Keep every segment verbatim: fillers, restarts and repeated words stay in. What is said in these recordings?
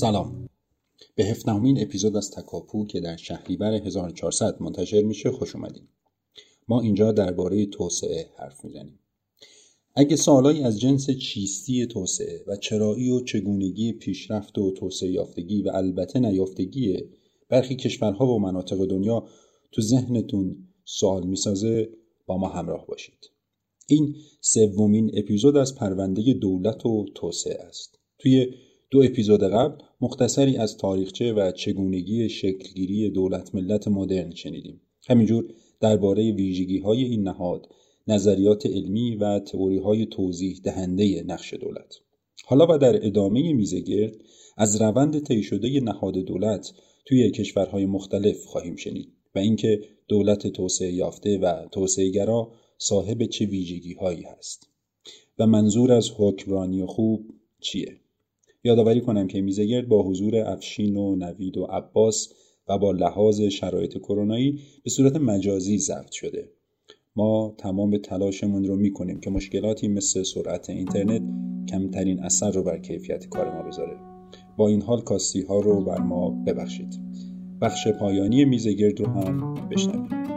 سلام. به هفدهمین اپیزود از تکاپو که در شهریور هزار و چهارصد منتشر میشه خوش اومدین. ما اینجا درباره توسعه حرف میزنیم. اگه سوالایی از جنس چیستی توسعه و چرایی و چگونگی پیشرفت و توسعه یافتگی و البته نیافتگی برخی کشورها و مناطق دنیا تو ذهنتون سوال میسازه، با ما همراه باشید. این سومین اپیزود از پرونده دولت و توسعه است. توی دو اپیزود قبل مختصری از تاریخچه و چگونگی شکلگیری دولت ملت مدرن شنیدیم. همینجور درباره ویژگی‌های این نهاد، نظریات علمی و تئوری‌های توضیح دهنده نقش دولت. حالا و در ادامه میزگرد از روند طی شده نهاد دولت توی کشورهای مختلف خواهیم شنید و اینکه دولت توسعه یافته و توسعه گرا صاحب چه ویژگی‌هایی هست و منظور از حکمرانی خوب چیه. یادآوری کنم که میزگرد با حضور افشین و نوید و عباس و با لحاظ شرایط کرونایی به صورت مجازی ضبط شده. ما تمام تلاشمون رو میکنیم که مشکلاتی مثل سرعت اینترنت کمترین اثر رو بر کیفیت کار ما بذاره. با این حال کاستی‌ها رو بر ما ببخشید. بخش پایانی میزگرد رو هم بشنویم.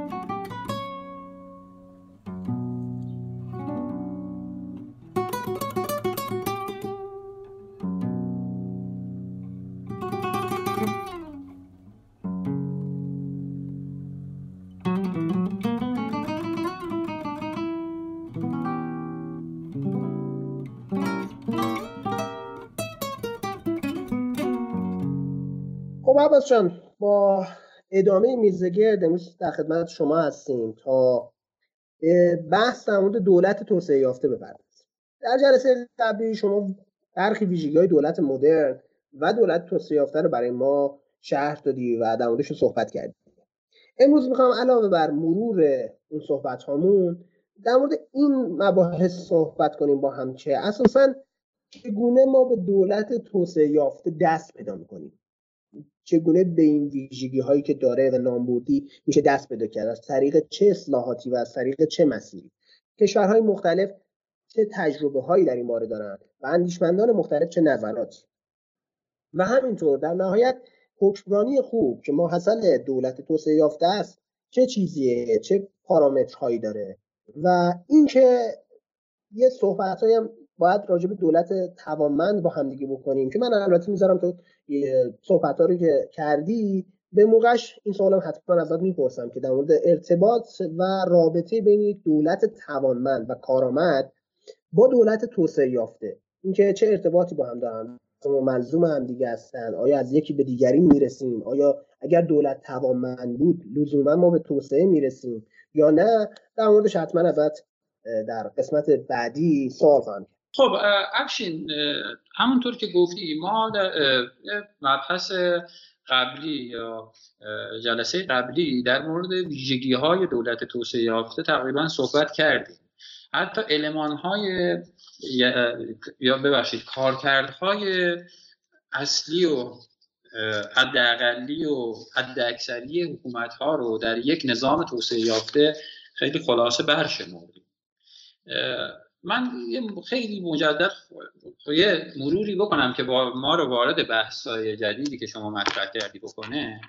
عباس جان، با ادامه میزگرد امروز در خدمت شما هستیم تا بحث در مورد دولت توسعه یافته بپردازیم. در جلسه قبلی شما برخی ویژگی‌های دولت مدرن و دولت توسعه یافته رو برای ما شرح دادی و در موردش صحبت کردیم. امروز میخوام علاوه بر مرور این صحبت هامون در مورد این مباحث صحبت کنیم با هم که اساساً چگونه ما به دولت توسعه یافته دست پیدا می‌کنیم، چگونه به این ویژگی هایی که داره و نامبردی میشه دست پیدا کرد، از طریق چه اصلاحاتی و از طریق چه مسیری، کشورهای مختلف چه تجربه هایی در این باره دارن و اندیشمندان مختلف چه نظراتی، و همینطور در نهایت حکمرانی خوب که ماحصل دولت توسعه یافته است چه چیزیه، چه پارامترهایی داره. و اینکه یه صحبت هایی هم باید راجع به دولت توانمند با همدیگه بکنیم که من البته میذارم تو صحبت‌ها رو که کردی به موقعش این سوالم حتما ازت میپرسم که در مورد ارتباط و رابطه بین یک دولت توانمند و کارآمد با دولت توسعه یافته، اینکه چه ارتباطی با هم دارن، ملزوم هم دیگه هستن، آیا از یکی به دیگری میرسیم، آیا اگر دولت توانمند بود لزوما ما به توسعه میرسیم یا نه، در موردش حتما ازت در قسمت بعدی سوال خواهم. خب افشین، همونطور که گفتی ما در مبحث قبلی یا جلسه قبلی در مورد ویژگی‌های دولت توسعه یافته تقریبا صحبت کردیم. حتی المان‌های یا ببخشید کارکردهای اصلی و حداقلی و حداکثری حکومت‌ها رو در یک نظام توسعه یافته خیلی خلاصه برشمردیم. من خیلی مجدد یه مروری بکنم که با ما رو وارد بحث‌های جدیدی که شما مطرح کردی بکنه.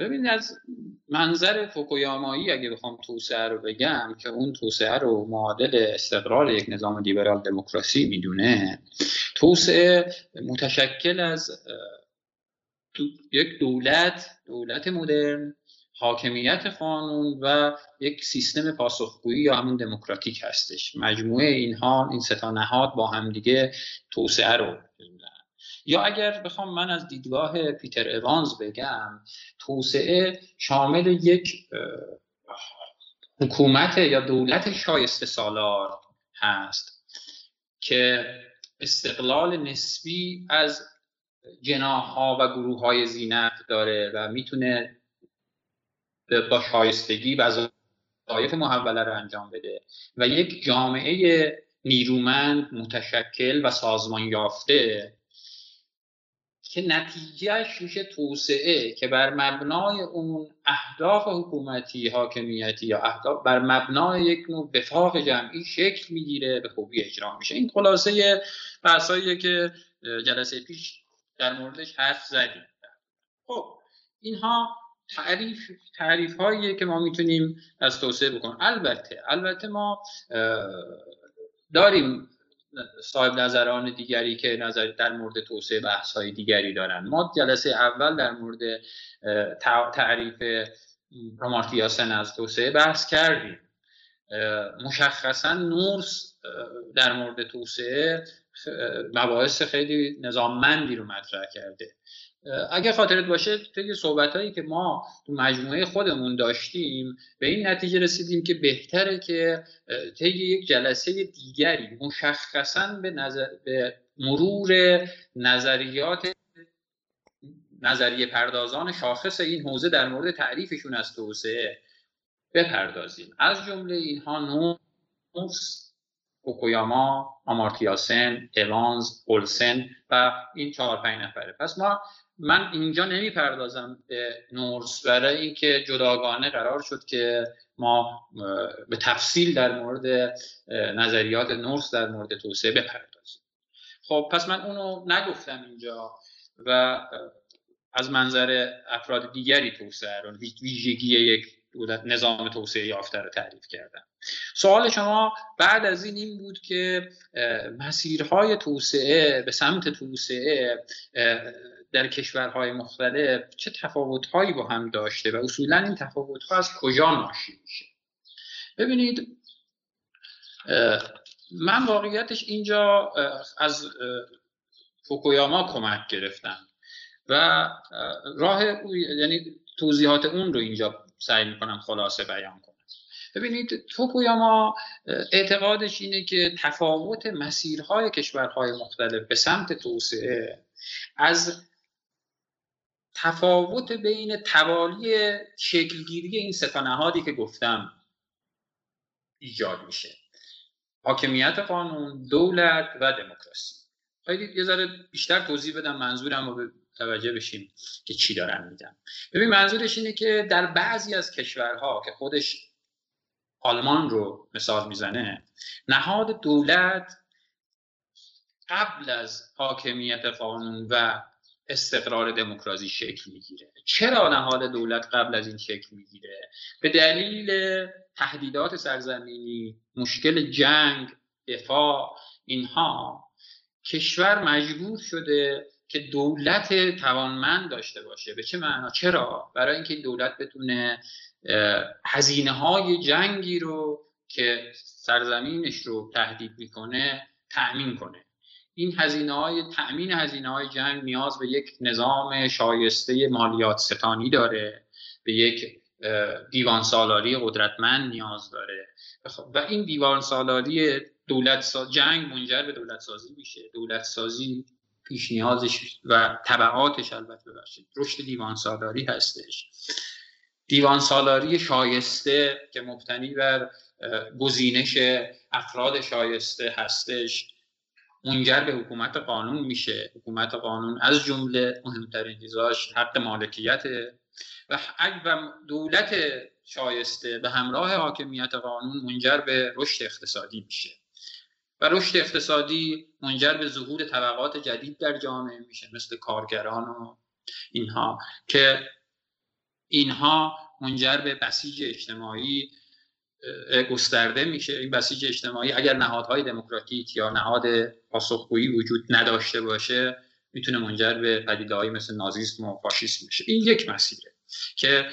ببین، از منظر فوکویامایی اگه بخوام توسعه رو بگم که اون توسعه رو معادل استقرار یک نظام لیبرال دموکراسی میدونه، توسعه متشکل از دو، یک دولت دولت مدرن، حاکمیت قانون و یک سیستم پاسخگویی یا همون دموکراتیک هستش. مجموعه اینها، این سه تا نهاد با هم دیگه توسعه رو میدن. یا اگر بخوام من از دیدگاه پیتر اوانز بگم، توسعه شامل یک حکومت یا دولت شایسته سالار هست که استقلال نسبی از جناح‌ها و گروه‌های زینت داره و میتونه با شایستگی وظایف محوله رو انجام بده و یک جامعه نیرومند، متشکل و سازمان یافته که نتیجهش میشه توسعه که بر مبنای اون اهداف حکومتی، حاکمیتی یا اهداف بر مبنای یک نوع وفاق جمعی شکل میگیره، به خوبی اجرا میشه. این خلاصه بحثاییه که جلسه پیش در موردش حرف زدیم. خب اینها تعریف تعریف هایی که ما میتونیم از توسعه بکنیم. البته البته ما داریم صاحب نظران دیگری که نظر در مورد توسعه بحث های دیگری دارن. ما جلسه اول در مورد تعریف رامارتیاسن از توسعه بحث کردیم. مشخصا نورس در مورد توسعه مباحث خیلی نظاممندی رو مطرح کرده. اگه خاطرت باشه توی صحبت‌هایی که ما تو مجموعه خودمون داشتیم به این نتیجه رسیدیم که بهتره که توی یک جلسه دیگری مشخصاً به نظر به مرور نظریات نظریه پردازان شاخص این حوزه در مورد تعریفشون از توسعه بپردازیم. از جمله اینها نورس، فوکویاما، آمارتیاسن، ایوانز، اولسن و این چهار پنج نفره. پس ما من اینجا نمیپردازم به نورس، برای اینکه جداگانه قرار شد که ما به تفصیل در مورد نظریات نورس در مورد توسعه بپردازیم. خب پس من اونو نگفتم اینجا و از منظر افراد دیگری توسعه رو، ویژگی یک نظام توسعه یافته رو تعریف کردم. سوال شما بعد از این این بود که مسیرهای توسعه به سمت توسعه در کشورهای مختلف چه تفاوتهایی با هم داشته و اصولا این تفاوتها از کجا ناشی میشه. ببینید من واقعیتش اینجا از فوکویاما کمک گرفتم و راه یعنی توضیحات اون رو اینجا سعی میکنم خلاصه بیان کنم. ببینید فوکویاما اعتقادش اینه که تفاوت مسیرهای کشورهای مختلف به سمت توسعه از تفاوت بین توالی شکلگیری این سه تا نهادی که گفتم ایجاد میشه: حاکمیت قانون، دولت و دموکراسی. خیلی یه ذره بیشتر توضیح بدم منظورم رو توجه بشیم که چی دارم میگم. ببین منظورش اینه که در بعضی از کشورها که خودش آلمان رو مثال میزنه، نهاد دولت قبل از حاکمیت قانون و استقرار دموکراسی شکل میگیره. چرا نهاد دولت قبل از این شکل میگیره؟ به دلیل تهدیدات سرزمینی، مشکل جنگ، دفاع، اینها کشور مجبور شده که دولت توانمند داشته باشه. به چه معنا؟ چرا؟ برای اینکه دولت بتونه هزینه های جنگی رو که سرزمینش رو تهدید میکنه تأمین کنه. این هزینه های تأمین هزینه های جنگ نیاز به یک نظام شایسته مالیات ستانی داره، به یک دیوان سالاری قدرتمند نیاز داره و این دیوان سالاری دولت ساز... جنگ منجر به دولت سازی میشه. دولت سازی پیش نیازش و تبعاتش البته ببخشید رشد دیوان سالاری هستش. دیوان سالاری شایسته که مبتنی بر گزینش افراد شایسته هستش منجر به حکومت قانون میشه. حکومت قانون از جمله مهمترین چیزاش حق مالکیت و اگر دولت شایسته به همراه حاکمیت قانون منجر به رشد اقتصادی میشه و رشد اقتصادی منجر به ظهور طبقات جدید در جامعه میشه مثل کارگران و اینها که اینها منجر به بسیج اجتماعی گسترده میشه. این بسیج اجتماعی اگر نهادهای دموکراتیک یا نهاد پاسخگویی وجود نداشته باشه میتونه منجر به پدیده‌هایی مثل نازیسم و فاشیسم بشه. این یک مسیره که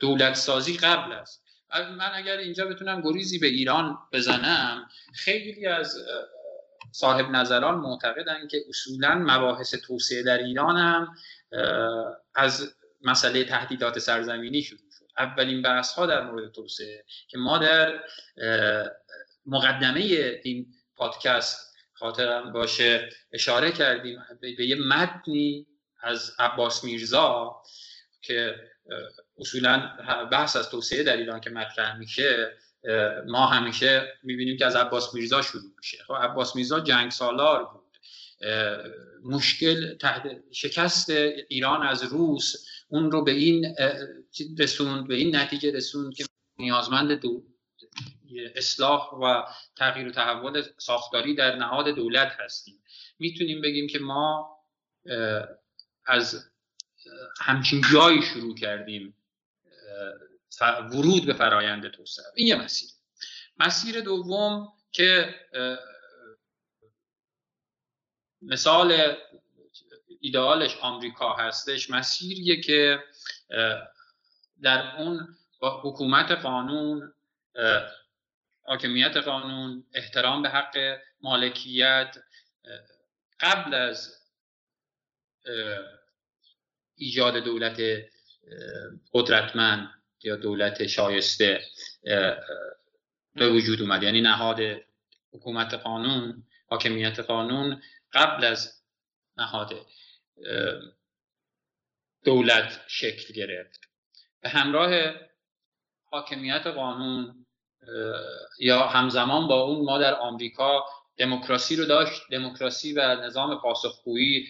دولت سازی قبل است. من اگر اینجا بتونم گریزی به ایران بزنم، خیلی از صاحب نظران معتقدن که اصولاً مباحث توسعه در ایران هم از مسئله تهدیدات سرزمینی شد. اولین بحث ها در مورد توسعه که ما در مقدمه این پادکست خاطرم باشه اشاره کردیم به یه متنی از عباس میرزا که اصولا بحث از توسعه در ایران که مطرح میشه ما همیشه میبینیم که از عباس میرزا شروع میشه. خب عباس میرزا جنگ سالار بود. مشکل تحت شکست ایران از روس اون رو به این رسوند، به این نتیجه رسوند که نیازمند دو اصلاح و تغییر و تحول ساختاری در نهاد دولت هستیم. میتونیم بگیم که ما از همچین جایی شروع کردیم ورود به فرایند توسعه. این یه مسیر. مسیر دوم که مثال ایدئالش آمریکا هستش، مسیریه که در اون با حکومت قانون، حاکمیت قانون، احترام به حق مالکیت، قبل از ایجاد دولت قدرتمند یا دولت شایسته به وجود اومد. یعنی نهاد حکومت قانون، حاکمیت قانون قبل از نهاد دولت شکل گرفت. به همراه حاکمیت قانون یا همزمان با اون، ما در آمریکا دموکراسی رو داشت، دموکراسی و نظام پاسخگویی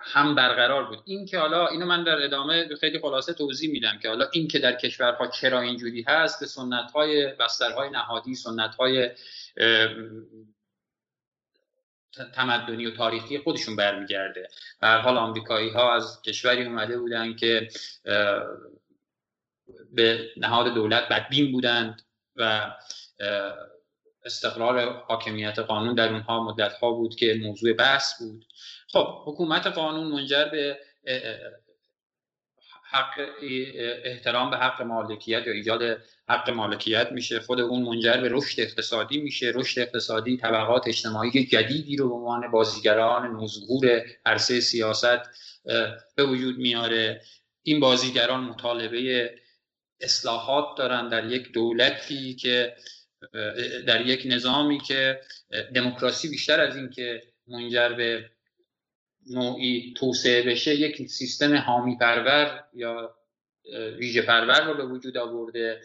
هم برقرار بود. این که حالا اینو من در ادامه خیلی خلاصه توضیح میدم که حالا این که در کشورها چرا اینجوری هست به سنت‌های بسترهای نهادی، سنت‌های تمدنی و تاریخی خودشون برمیگرده. به هر حال آمریکایی‌ها از کشوری اومده بودن که به نهاد دولت بدبین بودند و استقرار حاکمیت قانون در اونها مدت‌ها بود که موضوع بحث بود. خب حکومت قانون منجر به حق احترام به حق مالکیت یا ایجاد حق مالکیت میشه، خود اون منجر به رشد اقتصادی میشه. رشد اقتصادی طبقات اجتماعی جدیدی رو به عنوان بازیگران نوظهور عرصه سیاست به وجود میاره. این بازیگران مطالبه اصلاحات دارن در یک دولتی که در یک نظامی که دموکراسی بیشتر از این که منجر به نوعی توسعه بشه، یک سیستم حامی پرور یا ویژه پرور رو به وجود آورده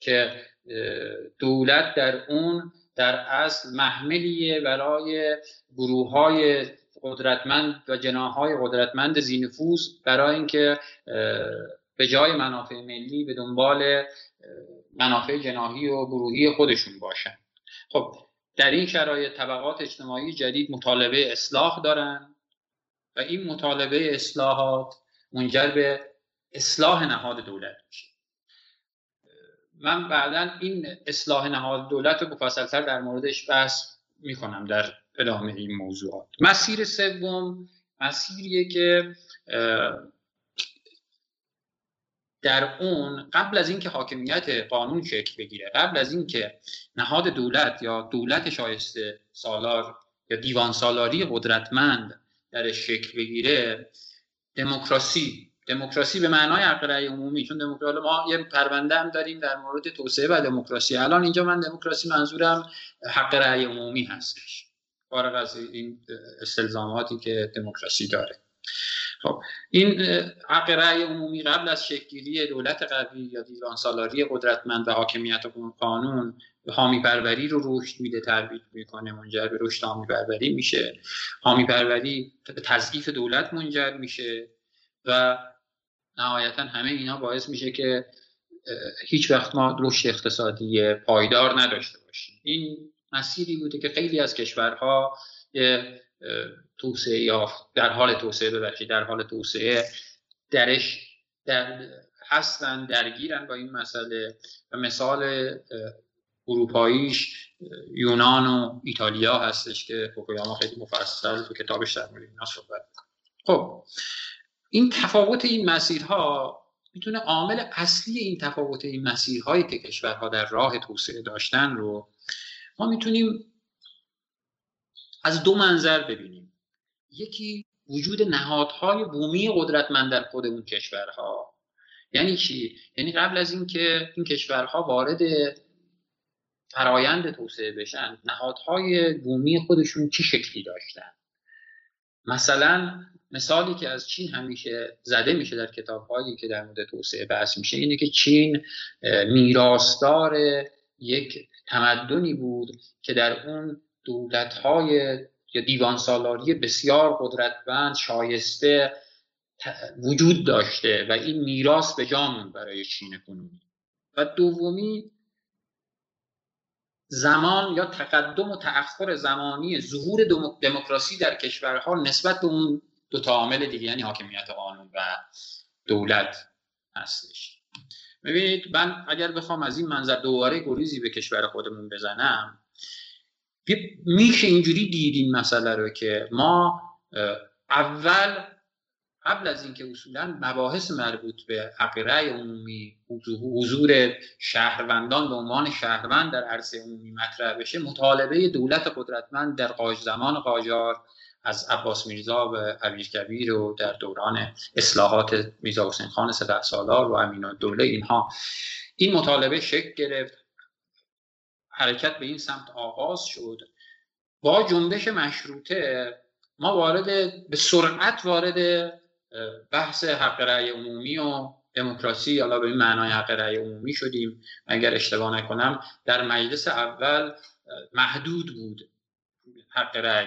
که دولت در اون در اصل محملیه برای گروه‌های قدرتمند و جناح‌های قدرتمند ذی‌نفوذ، برای اینکه به جای منافع ملی به دنبال منافع جناحی و گروهی خودشون باشن. خب در این شرایط طبقات اجتماعی جدید مطالبه اصلاح دارن و این مطالبه اصلاحات منجر به اصلاح نهاد دولت میشه. من بعداً این اصلاح نهاد دولت رو مفصل‌تر در موردش بحث میکنم در ادامه این موضوعات. مسیر سوم مسیریه که در اون قبل از اینکه حاکمیت قانون شکل بگیره، قبل از اینکه نهاد دولت یا دولت شایسته سالار یا دیوان سالاری قدرتمند در شکل بگیره، دموکراسی دموکراسی به معنای حق رأی عمومی، چون دموکراسی ما یه پرونده هم داریم در مورد توسعه و دموکراسی. الان اینجا من دموکراسی منظورم حق رأی عمومی هستش، فارغ از این استلزاماتی که دموکراسی داره. خب این حق رأی عمومی قبل از شکل‌گیری دولت قوی یا دیوان سالاری قدرتمند و حاکمیت قانون، حامی پروری رو رشد میده، ترویج میکنه، منجر به رشد حامی پروری میشه. حامی پروری به تضعیف دولت منجر میشه و نهایتا همه اینا باعث میشه که هیچ وقت ما رشد اقتصادی پایدار نداشته باشیم. این مسیری بوده که خیلی از کشورها توسعه یافت، در حال توسعه ببخشید در حال توسعه درش در هستن، درگیرن با این مسئله. و مثال اروپاییش یونان و ایتالیا هستش که فوکویاما خیلی مفصل تو کتابش در مورد اینا صحبت می‌کنه. خب این تفاوت این مسیرها میتونه عامل اصلی این تفاوت این مسیرهایی که کشورها در راه توسعه داشتن رو ما میتونیم از دو منظر ببینیم. یکی وجود نهادهای بومی قدرتمند در خود اون کشورها. یعنی چی؟ یعنی قبل از اینکه این کشورها وارد فرایند توسعه بشن، نهادهای بومی خودشون چه شکلی داشتن. مثلا مثالی که از چین همیشه زده میشه در کتاب‌هایی که در مورد توسعه بحث میشه اینه که چین میراثدار یک تمدنی بود که در اون دولت‌های یا دیوان سالاری بسیار قدرتمند شایسته وجود داشته و این میراث به جا موند برای چین کنونی. و دومی زمان یا تقدم و تأخر زمانی ظهور دموکراسی در کشورها نسبت به اون دو تا عامل دیگه یعنی حاکمیت قانون و دولت هستش. ببینید من اگر بخوام از این منظر دوباره گریزی به کشور خودمون بزنم، میشه اینجوری دید این مسئله رو که ما اول قبل از اینکه اصولاً مباحث مربوط به حق رأی عمومی، حضور شهروندان به عنوان شهروند در عرصه عمومی مطرح بشه، مطالبه دولت قدرتمند در قاج زمان قاجار از عباس میرزا و امیرکبیر و در دوران اصلاحات میرزا حسین خان سپه سالار و امینالدوله، اینها این مطالبه شکل گرفت، حرکت به این سمت آغاز شد. با جنبش مشروطه ما وارد به سرعت وارد بحث حق رأی عمومی و دموکراسی، حالا به این معنای حق رأی عمومی شدیم. اگر اشتباه نکنم در مجلس اول محدود بود حق رأی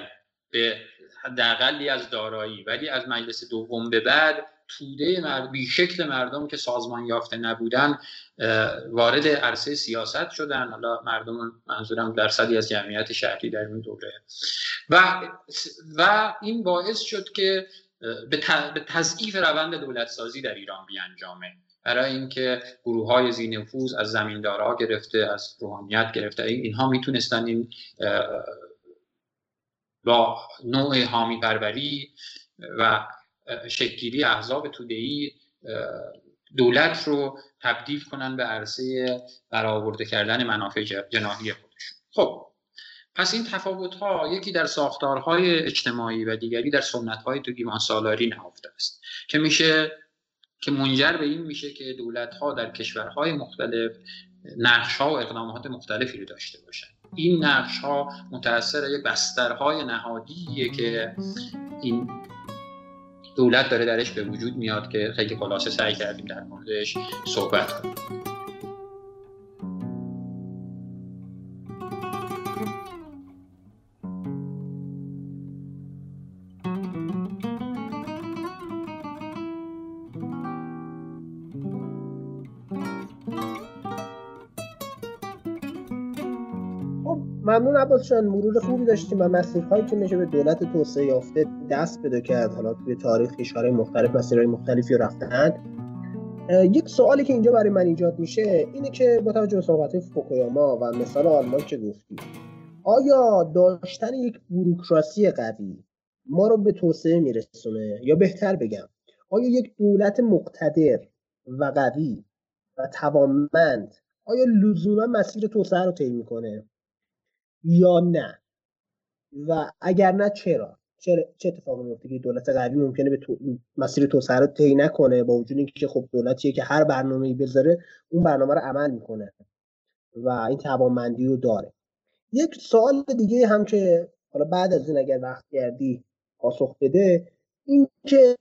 به حداقلی از دارایی، ولی از مجلس دوم به بعد توده مرد بیشکل مردم که سازمان یافته نبودن وارد عرصه سیاست شدن. حالا مردم منظورم درصدی از جمعیت شهری در این دوره و و این باعث شد که به تضعیف روند دولت سازی در ایران بیانجامه، برای اینکه گروه‌های ذی‌نفوذ از زمیندارها گرفته، از روحانیت گرفته، اینها میتونستن این با نوع حامی پروری و شکل‌گیری احزاب توده‌ای دولت رو تبدیل کنن به عرصه برآورده کردن منافع جناحی خودشون. خب پس این تفاوت‌ها یکی در ساختارهای اجتماعی و دیگری در سنت‌های تو دیوان سالاری نهفته است که میشه که منجر به این میشه که دولت‌ها در کشورهای مختلف نقش‌ها و اقدامات مختلفی رو داشته باشند. این نقش‌ها متأثر یک بسترهای نهادیه که این دولت داره درش به وجود میاد که خیلی خلاصه سعی کردیم در موردش صحبت کنیم. ممنون عباس جان، مرور خوبی داشتیم و مسیرهایی که میشه به دولت توسعه یافته دست پیدا کرد، حالا توی تاریخ اشاره مختلف، مسیرهای مختلفی رفتند. یک سوالی که اینجا برای من ایجاد میشه اینه که با توجه به صحبت‌های فوکویاما و مثال آلمان که گفتیم، آیا داشتن یک بوروکراسی قوی ما رو به توسعه میرسونه، یا بهتر بگم آیا یک دولت مقتدر و قوی و توانمند آیا لزوما مسیر توسعه رو طی میکنه یا نه؟ و اگر نه چرا؟ چه اتفاقی میفته که دولت قوی ممکنه به تو... مسیر توسعه رو طی نکنه، با وجود اینکه خب دولتیه که هر برنامه‌ای بذاره اون برنامه رو عمل میکنه و این توانمندی رو داره. یک سوال دیگه هم که حالا بعد از این اگر وقت گردی پاسخ بده، این که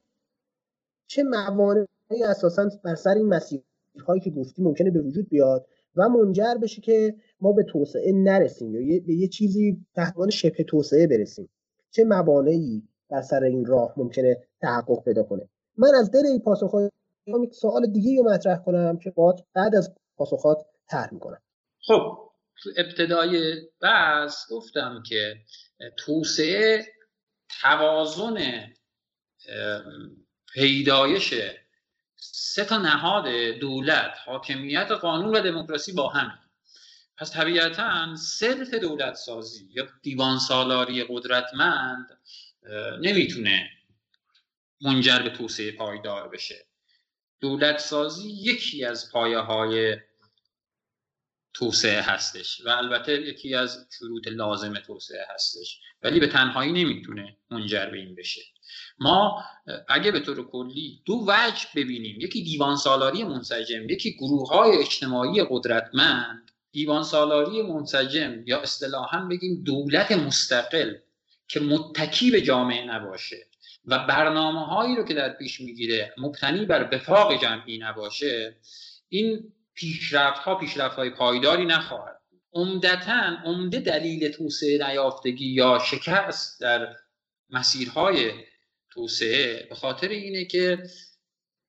چه موانعی اساساً بر سر این مسیرهایی که گفتی ممکنه به وجود بیاد و منجر بشه که ما به توسعه نرسیم یا به یه چیزی تحت عنوان شبه توسعه برسیم. چه موانعی بر سر این راه ممکنه تحقق پیدا کنه؟ من از دل این پاسخات یک سوال دیگه رو مطرح کنم که بعد از پاسخات طرح می‌کنم. خب تو ابتدای بحث گفتم که توسعه توازن پیدایش سه تا نهاد دولت، حاکمیت قانون و دموکراسی با هم. پس طبیعتاً صرف دولت سازی یا دیوان سالاری قدرتمند نمیتونه منجر به توسعه پایدار بشه. دولت سازی یکی از پایه‌های توسعه هستش و البته یکی از شروط لازم توسعه هستش، ولی به تنهایی نمیتونه منجر به این بشه. ما اگه به طور کلی دو وجه ببینیم، یکی دیوان سالاری منسجم، یکی گروه‌های اجتماعی قدرتمند. دیوان سالاری منسجم یا اصطلاحاً بگیم دولت مستقل که متکی به جامعه نباشه و برنامه‌هایی رو که در پیش میگیره مبتنی بر وفاق جمعی نباشه، این پیشرفت‌ها پیشرفت‌های پایداری نخواهد. عمدتاً عمده دلیل توسعه نیافتگی یا شکست در مسیرهای توسعه به خاطر اینه که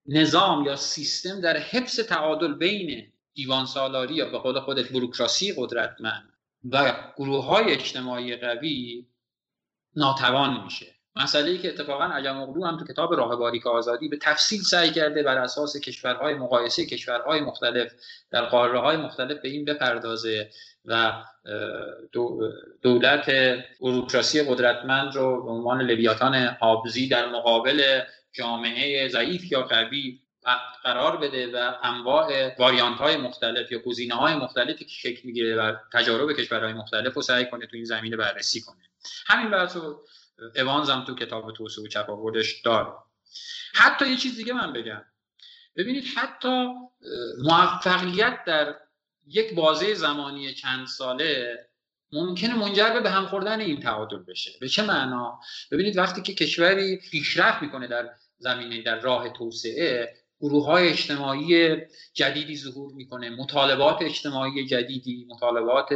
نظام یا سیستم در حفظ تعادل بین دیوان سالاری یا به قول خودت بوروکراسی قدرتمند و گروه‌های اجتماعی قوی ناتوان میشه. مسئله‌ای که اتفاقا عجم‌اغلو هم تو کتاب راه باریک آزادی به تفصیل سعی کرده بر اساس کشورهای مقایسه کشورهای مختلف در قاره‌های مختلف به این بپردازه و دولت اوروکراسی قدرتمند رو به عنوان لویاتان آبزی در مقابل جامعه ضعیف یا قوی قرار بده و انواع واریانت‌های مختلف یا گزینه‌های مختلفی که شکل می‌گیره و تجارب کشورهای مختلف رو سعی کنه تو این زمینه بررسی کنه. همین بحث رو ایوانز هم تو کتاب توسعه و چپ آوردش داره. حتی یه چیز دیگه من بگم، ببینید حتی موفقیت در یک بازه زمانی چند ساله ممکنه منجر به هم خوردن این تعادل بشه. به چه معنا؟ ببینید وقتی که کشوری پیشرفت میکنه در زمینه در راه توسعه، گروه‌های اجتماعی جدیدی ظهور میکنه، مطالبات اجتماعی جدیدی، مطالبات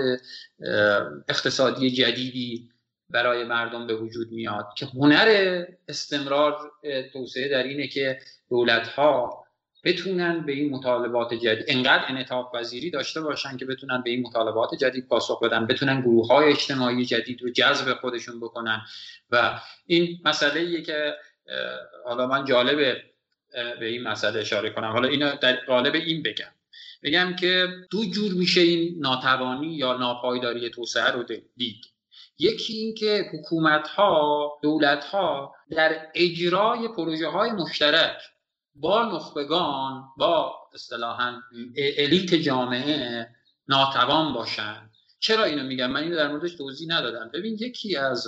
اقتصادی جدیدی برای مردم به وجود میاد که هنر استمرار توسعه در اینه که دولت‌ها بتونن به این مطالبات جدید انقدر انعطاف پذیری داشته باشن که بتونن به این مطالبات جدید پاسخ بدن، بتونن گروه‌های اجتماعی جدید رو جذب خودشون بکنن. و این مسئله‌ایه که حالا من جالبه به این مسئله اشاره کنم. حالا اینو در قالب این بگم بگم که دو جور میشه این ناتوانی یا ناپایداری توسعه رو دید. یکی این که حکومت‌ها، دولت‌ها در اجرای پروژه‌های مشترک با نخبگان، با اصطلاحاً الیت جامعه ناتوان باشند. چرا اینو میگم؟ من اینو در موردش توضیح ندادم. ببین یکی از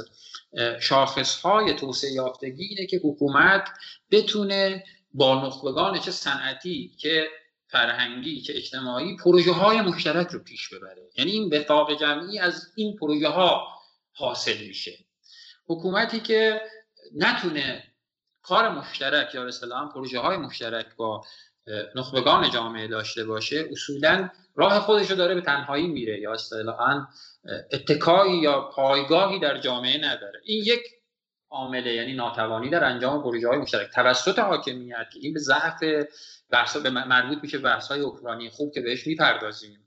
شاخص‌های توسعه یافتگی اینه که حکومت بتونه با نخبگان چه صنعتی، چه فرهنگی، چه اجتماعی پروژه‌های مشترک رو پیش ببره. یعنی این وفاق جمعی از این پروژه‌ها حاصل میشه. حکومتی که نتونه کار مشترک یا اصطلاحاً پروژه های مشترک با نخبگان جامعه داشته باشه، اصولاً راه خودش رو داره به تنهایی میره یا اصطلاحاً اتکایی یا پایگاهی در جامعه نداره. این یک عامله، یعنی ناتوانی در انجام پروژه های مشترک توسط حاکمیت. این به ضعف بحث به مربوط میشه بحث های اوکراینی خوب که بهش میپردازیم.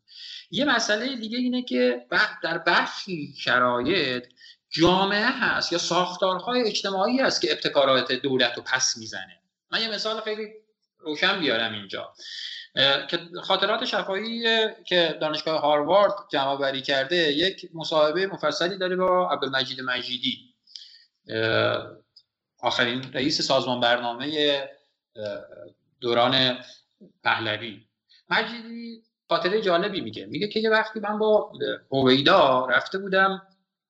یه مسئله دیگه اینه که در برخی شرایط جامعه هست یا ساختارهای اجتماعی هست که ابتکارات دولت رو پس میزنه. من یه مثال خیلی روشن بیارم اینجا که خاطرات شفاهی که دانشگاه هاروارد جمع بری کرده، یک مصاحبه مفصلی داره با عبدالمجید مجیدی، آخرین رئیس سازمان برنامه دوران پهلوی. مجیدی خاطره جالبی میگه میگه که یه وقتی من با هویدا رفته بودم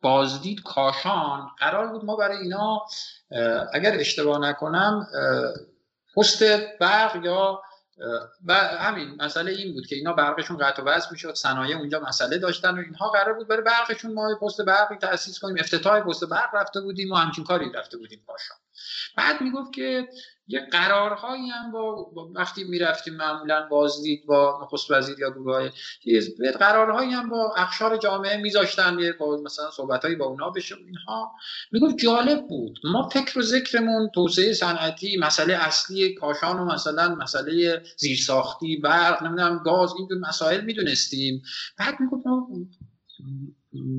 بازدید کاشان، قرار بود ما برای اینا اگر اشتباه نکنم پست برق یا همین مسئله این بود که اینا برقشون قطع و وصل میشد، صنایع اونجا مسئله داشتن و اینها قرار بود برای برقشون ما پست برقی تأسیس کنیم، افتتاح پست برق رفته بودیم و همچین کاری رفته بودیم کاشان. بعد میگفت که یه قرارهایی هم با وقتی میرفتیم معمولا بازدید با نخست وزیر یا گروهای چیز، قرارهایی هم با اقشار جامعه میذاشتن، یه مثلا صحبتایی با اونا بشه. اینها میگفت جالب بود، ما فکر و ذکرمون توسعه صنعتی، مسئله اصلی کاشان و مثلا مسئله زیرساختی، برق، نمیدونم گاز، اینجور مسائل میدونستیم. بعد میگفت ما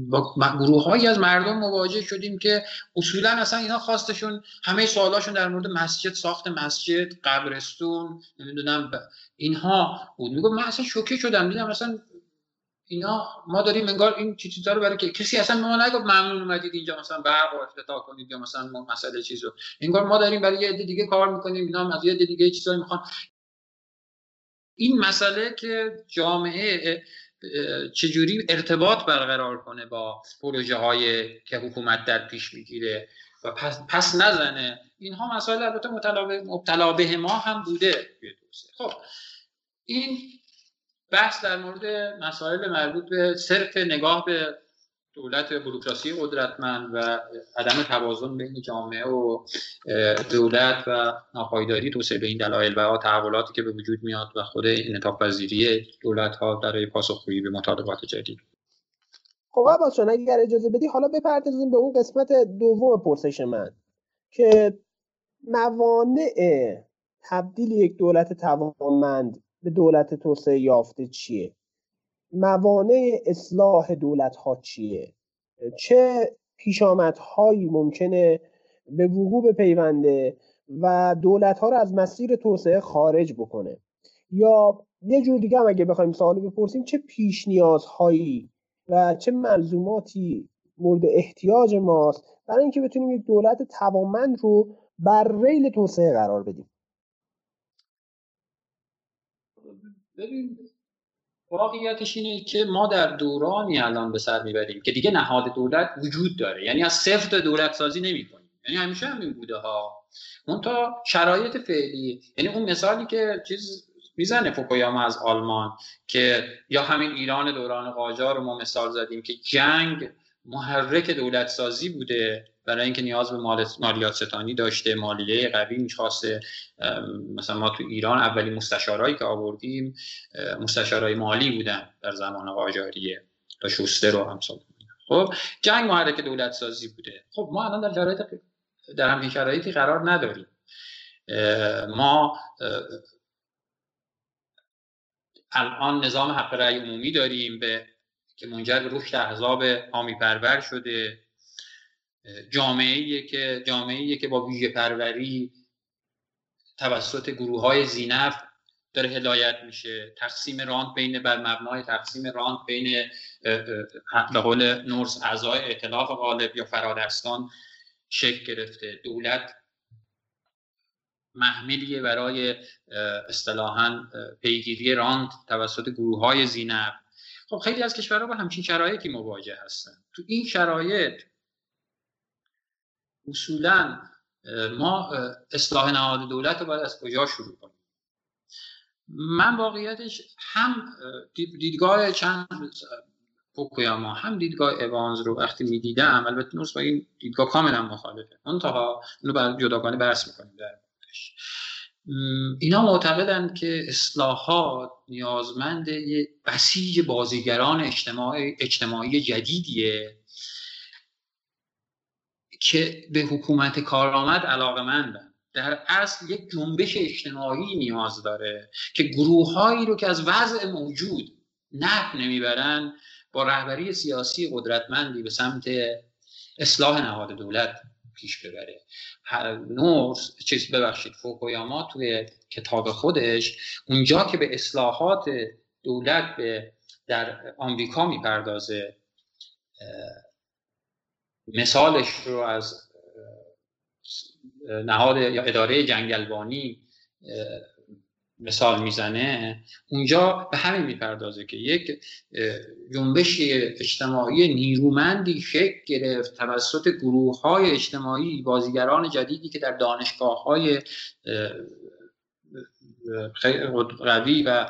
با گروه‌هایی از مردم مواجه شدیم که اصولاً اصلا اینا خواستشون همه سوالاشون در مورد مسجد، ساخت مسجد، قبرستون، نمیدونم اینها بود. میگم من اصلا شوکه شدم، دیدم اصلا اینا ما داریم انگار این چیزا رو برای که کسی اصلا ما نگفت ممنون اومدید اینجا مثلا برق رو افتتاح کنید یا مثلا مسئله چیزو، انگار ما داریم برای یه عده دیگه کار می‌کنیم، اینا از یه عده دیگه چیزایی می‌خوان. این مسئله که جامعه چجوری ارتباط برقرار کنه با پروژه های که حکومت در پیش میگیره و پس, پس نزنه، اینها مسائل البته مبتلا به ما هم بوده. خب این بحث در مورد مسائل مربوط به صرف نگاه به دولت بوروکراسی قدرتمند و عدم توازن بین جامعه و دولت و ناپایداری توسعه به این دلایل و تحولاتی که به وجود میاد و خود انعطاف‌پذیری دولت‌ها برای پاسخگویی به مطالبات جدید. خب عباس جان اگر اجازه بدی حالا بپردازیم به اون قسمت دوم پرسش من که موانع تبدیل یک دولت توانمند به دولت توسعه یافته چیه؟ موانع اصلاح دولت‌ها چیه؟ چه پیشامدهایی ممکنه به وقوع پیونده و دولت‌ها رو از مسیر توسعه خارج بکنه. یا یه جور دیگه هم اگه بخوایم سوالو بپرسیم، چه پیش نیازهایی و چه ملزوماتی مورد احتیاج ماست برای اینکه بتونیم یک دولت توانمند رو بر ریل توسعه قرار بدیم؟ ببین واقعیتش اینه که ما در دورانی الان به سر میبریم که دیگه نهاد دولت وجود داره، یعنی از صفر دولت سازی نمی‌کنیم، یعنی همیشه همین بوده ها، اون تا شرایط فعلی. یعنی اون مثالی که چیز میزنه فوکویاما از آلمان، که یا همین ایران دوران قاجار رو ما مثال زدیم که جنگ محرک دولت سازی بوده، برای اینکه نیاز به مالیات ستانی داشته، مالیه قوی می‌خواسته. مثلا ما تو ایران اولین مستشارایی که آوردیم مستشارای مالی بودن در زمان قاجاریه، تا شوسته رو همسال بودن. خب جنگ محرک دولت سازی بوده. خب ما الان در شرایط در همین شرایطی قرار نداریم. ما الان نظام حق رأی عمومی داریم به که منجر به روح احزاب حامی پرور شده، جامعه‌ایه که جامعه‌ایه که با ویژه پروری توسط گروه‌های زینف داره هدایت میشه، تقسیم راند بین بر مبنای تقسیم راند بین به قول نورس اعضای ائتلاف غالب یا فرادستان شکل گرفته. دولت محملیه برای اصطلاحاً پیگیری راند توسط گروه‌های زینف. خب خیلی از کشورها با همچین شرایطی مواجه هستن. تو این شرایط اصولاً ما اصلاح نهاد دولت رو باید از کجا شروع کنیم؟ من واقعیتش هم دیدگاه چند فوکویاما هم دیدگاه اوانز رو وقتی می‌دیدم، البته نورس با این دیدگاه کاملا مخالفه، منتها اونو بعد جداگانه بحث می‌کنیم در موردش. اینا معتقدند که اصلاحات نیازمند یه بسیج بازیگران اجتماعی اجتماعی جدیدیه که به حکومت کارآمد علاقه‌مندند. در اصل یک جنبش اجتماعی نیاز داره که گروه‌هایی رو که از وضع موجود نفع نمیبرن با رهبری سیاسی قدرتمندی به سمت اصلاح نهاد دولت پیش ببره. نورس چیز ببخشید فوکویاما توی کتاب خودش اونجا که به اصلاحات دولت به در آمریکا میپردازه، مثالش رو از نهاد یا اداره جنگلبانی مثال میزنه، اونجا به همین میپردازه که یک جنبش اجتماعی نیرومندی شکل گرفت توسط گروه‌های اجتماعی، بازیگران جدیدی که در دانشگاه‌های قوی و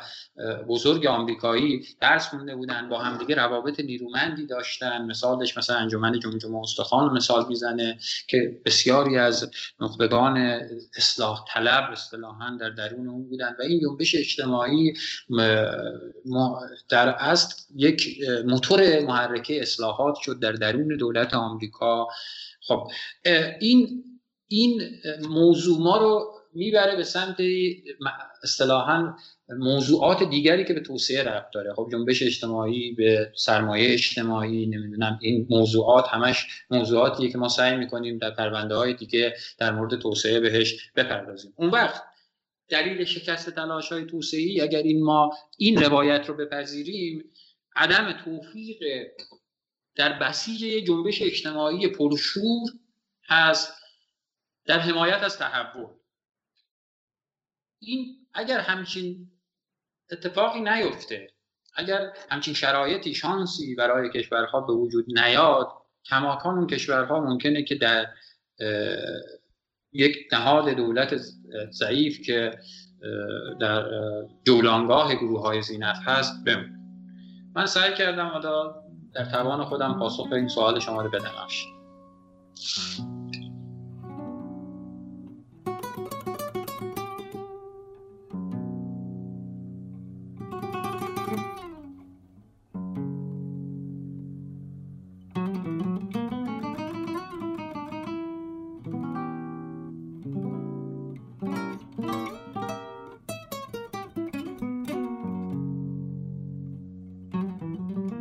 بزرگ آمریکایی درس خونده بودن، با همدیگه روابط نیرومندی داشتن. مثالش مثلا انجمن جمجمه استخوان مثال میزنه که بسیاری از نخبگان اصلاح طلب اصطلاحاً در درون اون بودن و این جنبش اجتماعی در اصل یک موتور محرکه اصلاحات شد در درون دولت آمریکا. خب این این موضوع ما رو میبره به سمت اصطلاحاً موضوعات دیگری که به توسعه ربط داره. خب جنبش اجتماعی به سرمایه اجتماعی، نمیدونم، این موضوعات همش موضوعاتیه که ما سعی میکنیم در پرونده‌های دیگه در مورد توسعه بهش بپردازیم. اون وقت دلیل شکست تلاش‌های توسعه‌ای اگر این ما این روایت رو بپذیریم، عدم توفیق در بسیج جنبش اجتماعی پرشور از در حمایت از تحول. این اگر همچین اتفاقی نیفته، اگر همچین شرایطی شانسی برای کشورها به وجود نیاد، کماکان اون کشورها ممکنه که در یک نهاد دولت ضعیف که در جولانگاه گروه‌های زینف هست بمونه. من سعی کردم ادا در توان خودم پاسخ این سوال شما رو بدمش.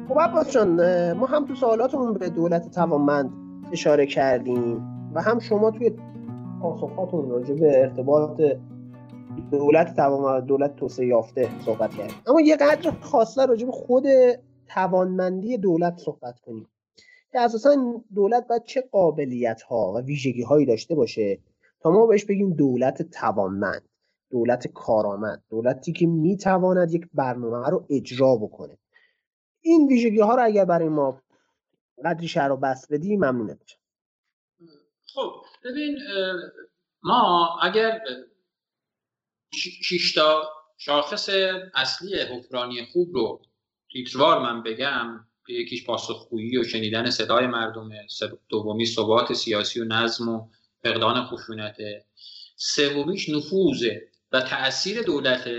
خب عباس جان، ما هم تو سوالاتمون به دولت توانمند اشاره کردیم و هم شما توی پاسخاتون راجع به ارتباط دولت توانمند و دولت توسعه یافته صحبت کردیم، اما یه قدر خاصه راجع به خود توانمندی دولت صحبت کنیم که اساسا دولت باید چه قابلیت‌ها و ویژگی‌هایی داشته باشه تا ما بهش بگیم دولت توانمند، دولت کارآمد، دولتی که میتواند یک برنامه رو اجرا بکنه. این ویژگی‌ها رو اگر برای ما قدری شرح و بسط بدی ممنونه باشم. خب ببین، ما اگر شش تا شاخص اصلی حکمرانی خوب رو تیتروار من بگم، یکیش پاسخگویی و شنیدن صدای مردم، دومی ثبات سیاسی و نظم و فقدان خشونت، سومیش نفوذ و تأثیر دولت،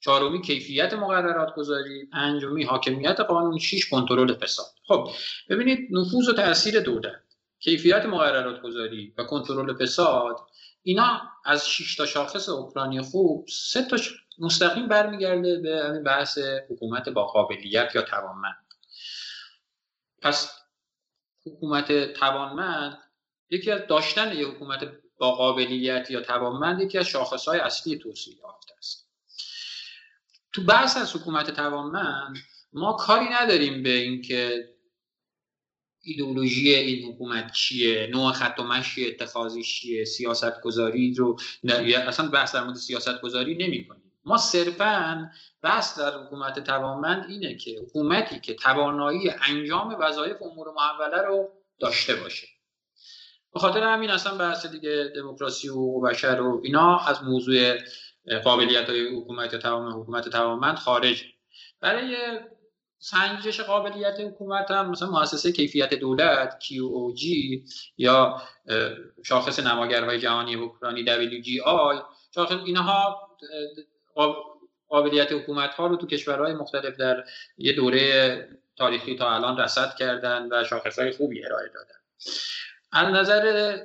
چهارمی کیفیت مقررات گذاری، پنجمی حاکمیت قانون، شش کنترل فساد. خب ببینید، نفوذ و تأثیر دولت، کیفیت مقررات گذاری و کنترل فساد، اینا از شش تا شاخص اوکراینی خوب سه تا مستقیم برمیگرده به همین بحث حکومت با قابلیت یا توانمند. پس حکومت توانمند، یکی از داشتن یک حکومت با قابلیت یا توانمند یکی از شاخص‌های اصلی توسعه یافته است. تو بحث از حکومت توانمند ما کاری نداریم به اینکه ایدئولوژی این حکومت چیه، نوع خط و مشی اتخاذش چیه، سیاست‌گذاری رو اصلا بحث در مورد سیاست‌گذاری نمی‌کنیم. ما صرفاً بحث در حکومت توانمند اینه که حکومتی که توانایی انجام وظایف امور محوله رو داشته باشه. به خاطر همین اصلا بحث دیگه دموکراسی و بشر و اینا از موضوع قابلیت‌های حکومت توانمند حکومت توانمند خارج. برای سنجش قابلیت حکومت هم مثلا مؤسسه کیفیت دولت کیو او جی یا شاخص نماگرهای جهانی حکمرانی دبلیو جی آی، شاخص اینها قابلیت حکومت ها رو تو کشورهای مختلف در یه دوره تاریخی تا الان رصد کردن و شاخص های خوبی ارائه دادن. از نظر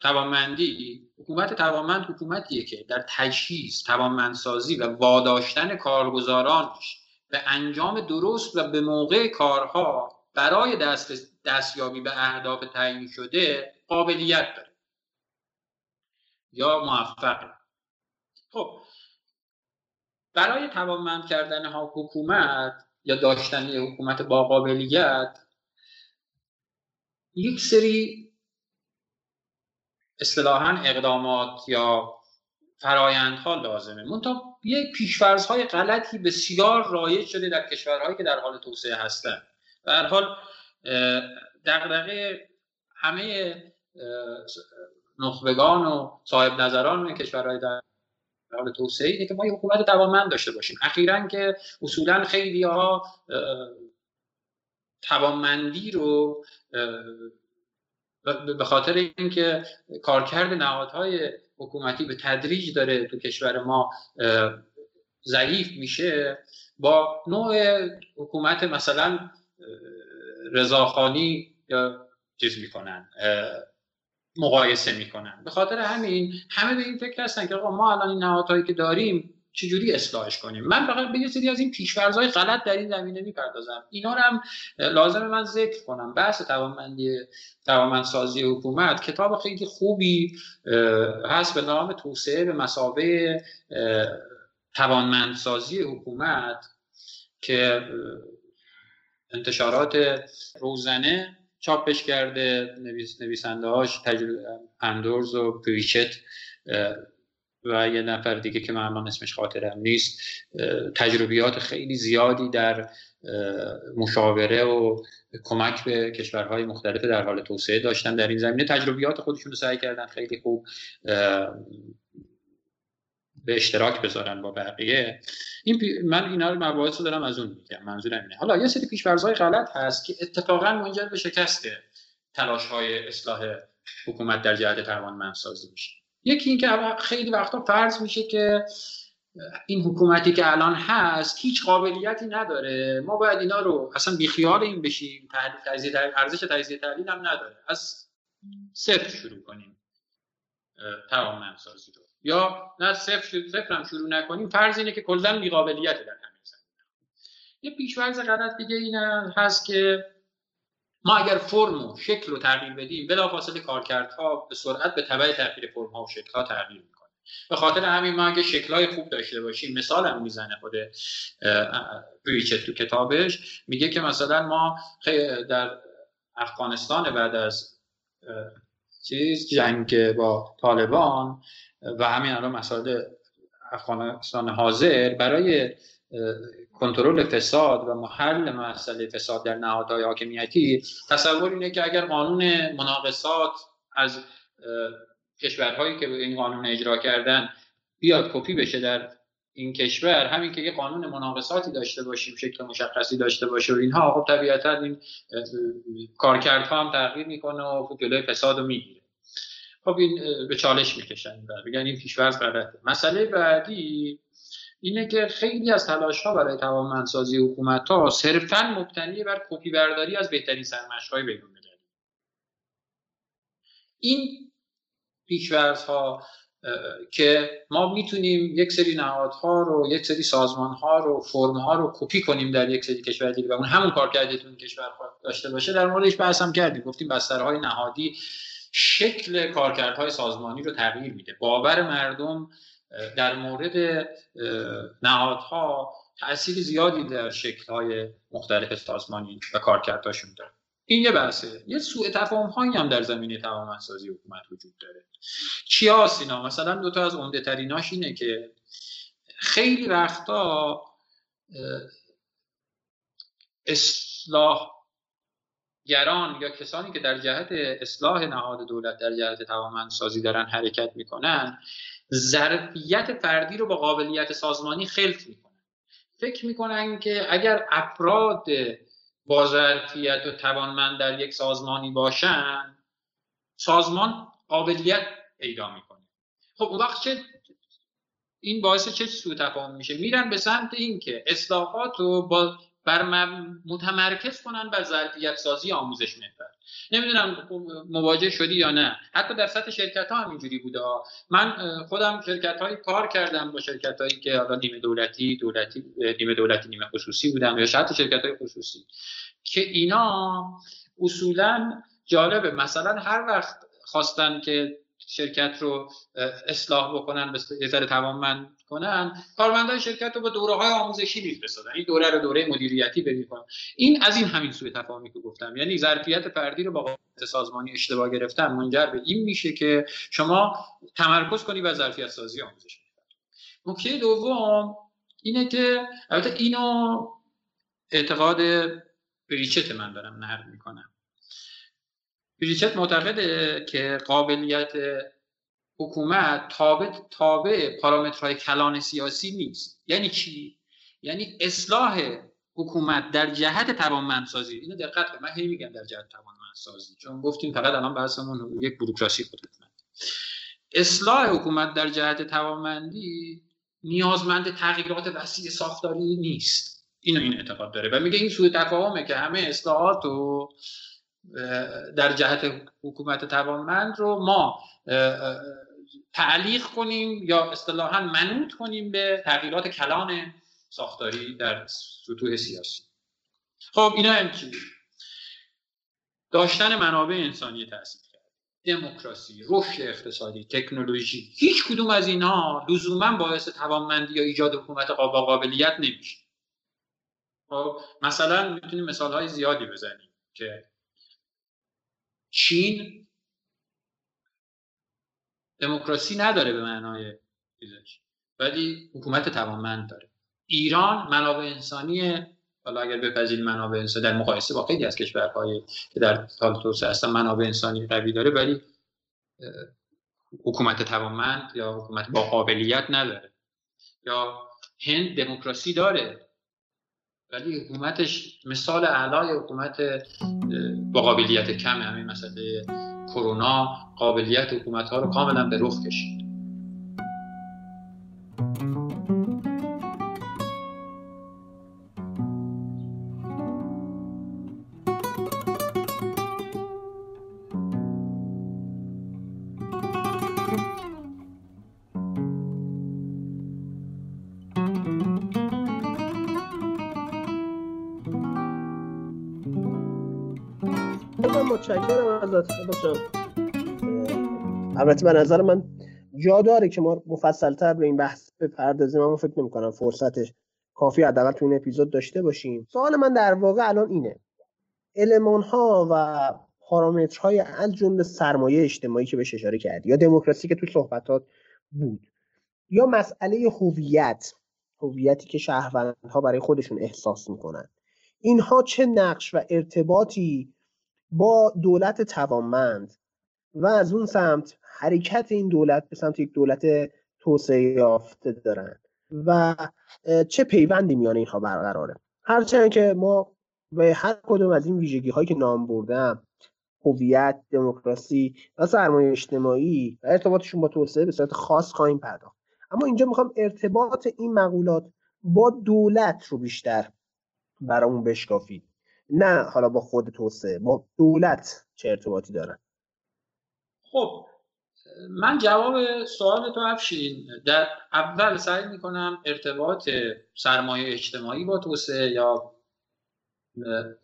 توانمندی، حکومت توانمند حکومتیه که در تجهیز، توانمندسازی و واداشتن کارگزارانش به انجام درست و به موقع کارها برای دست دستیابی به اهداف تعیین شده قابلیت داره یا موفقه. خب برای توانمند کردن ها حکومت یا داشتن حکومت با قابلیت، یک سری اصطلاحاً اقدامات یا فرایندها لازمه. منتها یک پیش‌فرض‌های غلطی بسیار رایج شده در کشورهایی که در حال توسعه هستند. به هر حال دغدغه همه نخبگان و صاحب نظران کشورهای در حال توسعه اینه که ما یک حکومت توانمند داشته باشیم. اخیراً که اصولاً خیلی‌ها توانمندی رو به خاطر اینکه کارکرد نهادهای حکومتی به تدریج داره تو کشور ما ضعیف میشه، با نوع حکومت مثلا رضاخانی یا چیز میکنن، مقایسه میکنن. به خاطر همین همه به این فکر هستن که آقا ما الان این نهادهایی که داریم چجوری اصلاحش کنیم. من فقط به یه سری از این پیش‌فرض‌های غلط در این زمینه میپردازم. اینا رو هم لازمه من ذکر کنم. بحث توانمندی توانمندسازی حکومت، کتاب خیلی خوبی هست به نام توسعه به مثابه توانمندسازی حکومت که انتشارات روزنه چاپش کرده، نویس نویسنده‌هاش اندورز و پریچت و یه نفر دیگه که من الان اسمش خاطرم نیست، تجربیات خیلی زیادی در مشاوره و کمک به کشورهای مختلف در حال توسعه داشتن. در این زمینه تجربیات خودشون رو سعی کردن خیلی خوب به اشتراک بذارن با بقیه. این من اینا رو مباحث رو دارم از اون میگم، منظورم اینه. حالا یه سری پیش‌فرض‌های غلط هست که اتفاقا منجر به شکست تلاش‌های اصلاح حکومت در جهت توانمندسازی میشه. یکی این که خیلی وقتا فرض میشه که این حکومتی که الان هست هیچ قابلیتی نداره، ما باید اینا رو اصلا بیخیال این بشیم، تجزیه تحلیل، ارزش تجزیه تحلیل هم نداره، از صفر شروع کنیم توانمندسازی رو، یا نه صفر صفر هم شروع نکنیم، فرض اینه که کلا بی‌قابلیت در همین زمینه. یه پیش‌فرض غلط دیگه این هست که ما اگر فرم و شکل رو تغییر بدیم بلافاصله کارکردها به سرعت به تبع تغییر فرم ها و شکل ها تغییر میکنه. به خاطر همین ما اگه شکل های خوب داشته باشیم، مثالم میزنه خود بریچت تو کتابش، میگه که مثلا ما در افغانستان بعد از چیز جنگ با طالبان و همین الان مسائل افغانستان حاضر، برای کنترل فساد و محل مسئله فساد در نهادهای حاکمیتی، تصور اینه که اگر قانون مناقصات از کشورهایی که این قانون اجرا کردن بیاد کپی بشه در این کشور، همین که یه قانون مناقصاتی داشته باشیم، شکل مشخصی داشته باشه و اینها، خب طبیعتا این کارکردها هم تغییر میکنه و جلوی فساد رو میگیره. خب این به چالش میکشن و بگن این پیش‌فرض غلطه. مسئله بعدی اینه که خیلی از تلاش‌ها برای توانمندسازی حکومت‌ها صرفاً مبتنی بر کپی برداری از بهترین سرمشق‌های بین‌المللی. این پیش‌فرض‌ها که ما میتونیم یک سری نهادها رو، یک سری سازمان‌ها رو، فرم‌ها رو کپی کنیم در یک سری کشور دیگه و اون همون کارکردتون کشور داشته باشه، در موردش بحث هم کردیم، گفتیم بسترهای نهادی شکل کارکردهای سازمانی رو تغییر میده. باور مردم در مورد نهادها تأثیر زیادی در شکل‌های مختلف سازمانی و کارکردهاشون داره. این یه بحثه. یه سوء تفاهم‌هایی هم در زمینه توانمندسازی حکومت وجود داره. چی هست اینا؟ مثلا دو تا از عمده تریناش اینه که خیلی وقتا اصلاح گران یا کسانی که در جهت اصلاح نهاد دولت، در جهت توانمندسازی دارن حرکت میکنن، ظرفیت فردی رو با قابلیت سازمانی خلط میکنن. فکر میکنن که اگر افراد با ظرفیت و توانمند در یک سازمانی باشن، سازمان قابلیت پیدا میکنه. خب اون وقت چه این باعث چه سوء تفاهم میشه؟ میرن به سمت اینکه اصلاحات رو با بر متمرکز کنن بر ظرفیت سازی آموزش محور. نمیدونم مواجه شدی یا نه، حتی در سطح شرکت ها هم اینجوری بوده. من خودم شرکت هایی کار کردم، با شرکت هایی که حالا نیمه دولتی دولتی نیمه دولتی نیمه خصوصی بودم یا شاید شرکت های خصوصی، که اینا اصولا جالبه، مثلا هر وقت خواستن که شرکت رو اصلاح بکنن، یه ذره توانمند کنن، کارمندای شرکت رو با دوره‌های آموزشی می‌فرستادن. این دوره رو دوره مدیریتی بگیرن. این از این همین سوء تفاهمی که گفتم، یعنی ظرفیت فردی رو با قابلیت سازمانی اشتباه گرفتن منجر به این میشه که شما تمرکز کنی بر ظرفیت سازی آموزشی. نکته دوم اینه که البته اینو اعتقاد بریچت من دارم نقد می‌کنم. بریچت معتقده که قابلیت حکومت تابع تابع پارامترهای کلان سیاسی نیست. یعنی چی؟ یعنی اصلاح حکومت در جهت توانمندسازی، اینو دقت کن، من هی میگم در جهت توانمندسازی، چون گفتیم فقط الان بحثمون یک بوروکراسی قدرتمند. اصلاح حکومت در جهت توانمندی نیازمند تغییرات وسیع ساختاری نیست. اینو این اعتقاد داره و میگه این سوء تفاهمه که همه اصلاحات و در جهت حکومت توانمند رو ما تعلیق کنیم یا اصطلاحاً منوط کنیم به تغییرات کلان ساختاری در سطوح سیاسی. خب اینا هم چی؟ داشتن منابع انسانی تأثیر کرد، دموکراسی، رشد اقتصادی، تکنولوژی، هیچ کدوم از اینها لزوماً باعث توانمندی یا ایجاد حکومت با قابلیت نمیشه. خب مثلا میتونیم مثال‌های زیادی بزنیم که چین دموکراسی نداره به معنای چیزش، ولی حکومت توانمند داره. ایران منابع انسانی، حالا اگر بپذیریم منابع انسانی در مقایسه با خیلی از کشورهای که در حال توسعه هستن منابع انسانی قوی داره، ولی حکومت توانمند یا حکومت با قابلیت نداره. یا هند دموکراسی داره ولی حکومتش مثال اعلای حکومت با قابلیت کمه. همین مسئله کرونا قابلیت حکومت‌ها رو کاملا به رخ کشید. متشکرم ازت بچه‌ها. البته به نظر من جا داره که ما مفصل‌تر به این بحث بپردازیم، اما فکر نمی‌کنم فرصتش کافی حداقل تو این اپیزود داشته باشیم. سوال من در واقع الان اینه: المان‌ها و پارامترهای از جمله سرمایه اجتماعی که بهش اشاره کردی، یا دموکراسی که تو صحبتات بود، یا مسئله هویت، هویتی که شهروندها برای خودشون احساس می‌کنن، اینها چه نقش و ارتباطی با دولت توانمند و از اون سمت حرکت این دولت به سمت یک دولت توسعه یافته دارن و چه پیوندی میان اینها برقراره؟ هرچند که ما به هر کدوم از این ویژگی‌هایی که نام بردم، هویت، دموکراسی و سرمایه اجتماعی و ارتباطشون با توسعه، به صورت خاص خواهیم پرداخت، اما اینجا میخوام ارتباط این مقولات با دولت رو بیشتر برامون بشکافید، نه حالا با خود توسعه، با دولت چه ارتباطی دارن. خب من جواب سوال تو افشین در اول سعی میکنم ارتباط سرمایه اجتماعی با توسعه یا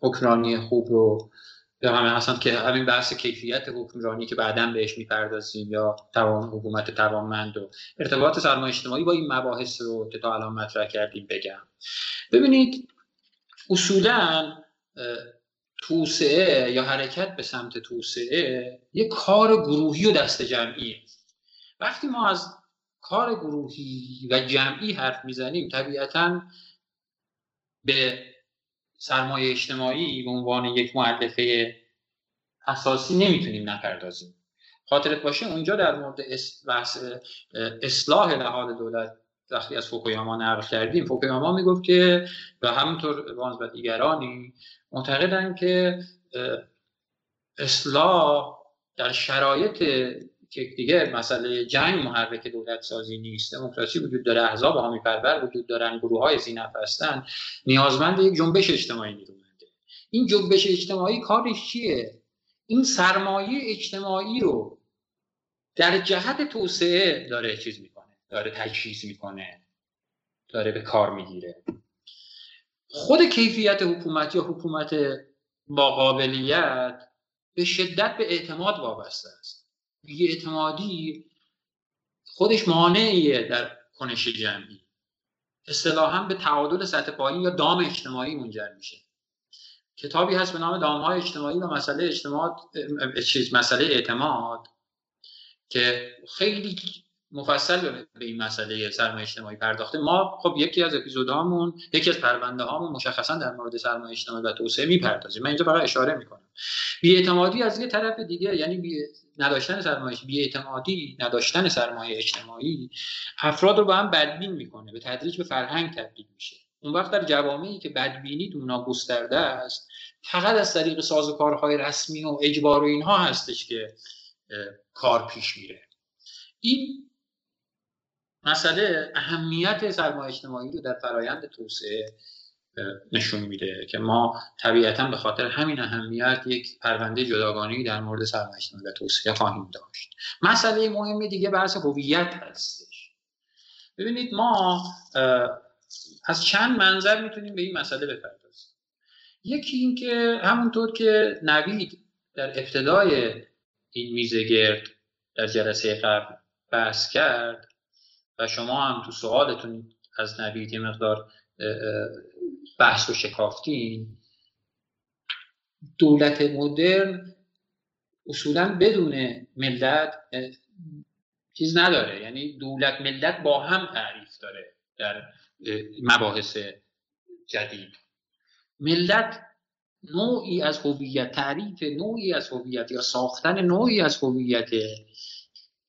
حکمرانی خوب رو به همین هستند که همین بحث کیفیت حکمرانی که بعداً بهش میپردازیم یا توان حکومت توانمند و ارتباط سرمایه اجتماعی با این مباحث رو که تا الان مطرح کردیم بگم. ببینید اصولاً توسعه یا حرکت به سمت توسعه یک کار گروهی و دست جمعیه. وقتی ما از کار گروهی و جمعی حرف میزنیم طبیعتاً به سرمایه اجتماعی به عنوان یک مؤلفه اساسی نمیتونیم نپردازیم. خاطرت باشه اونجا در مورد اصلاح نهاد دولت وقتی از فوکویاما نقل کردیم، فوکویاما میگفت که و همونطور وانز و دیگرانی معتقدن که اصلاح در شرایط که دیگه مسئله جنگ محرک دولت سازی نیست، دموکراسی وجود داره، احزاب حامی پرور وجود دارن، گروه های زینف هستن، نیازمند یک جنبش اجتماعی نیرومنده. این جنبش اجتماعی کارش چیه؟ این سرمایه اجتماعی رو در جهت توسعه داره چیز میکنه، داره تجهیز میکنه، داره به کار میگیره. خود کیفیت حکومت یا حکومت با قابلیت به شدت به اعتماد وابسته است. بی اعتمادی خودش مانعیه در کنش جمعی، اصطلاحاً به تعادل سطح پایین یا دام اجتماعی منجر میشه. کتابی هست به نام دام‌های اجتماعی و مسئله اجتماع چیز مسئله اعتماد که خیلی مفصل به این مسئله سرمایه اجتماعی پرداخته. ما خب یکی از اپیزودهامون، یکی از پروندههامون مشخصاً در مورد سرمایه اجتماعی و توسعه میپردازیم. من اینجا فقط اشاره میکنم. بی‌اعتمادی از یه طرف دیگه، یعنی بی... نداشتن سرمایه، بی‌اعتمادی، نداشتن سرمایه اجتماعی افراد رو با هم بدبین میکنه، به تدریج به فرهنگ تبدیل میشه. اون وقت در جوامعی که بدبینی دونها گسترده است، فقط از طریق سازوکارهای رسمی و اجبار و اینها هستش که کار پیش میره. این مسئله اهمیت سرمایه اجتماعی رو در فرایند توسعه نشون میده که ما طبیعتاً به خاطر همین اهمیت یک پرونده جداگانه‌ای در مورد سرمایه اجتماعی و توسعه خواهیم داشت. مسئله مهم دیگه بحث هویت هستش. ببینید ما از چند منظر میتونیم به این مسئله بپردازیم. یکی این که همونطور که نوید در ابتدای این میزه گرد در جلسه قبل بحث کرد و شما هم تو سوالتون از نوید یه مقدار بحث رو شکافتین، دولت مدرن اصولا بدون ملت چیز نداره، یعنی دولت ملت با هم تعریف داره در مباحث جدید. ملت نوعی از هویت، تعریف نوعی از هویت یا ساختن نوعی از هویت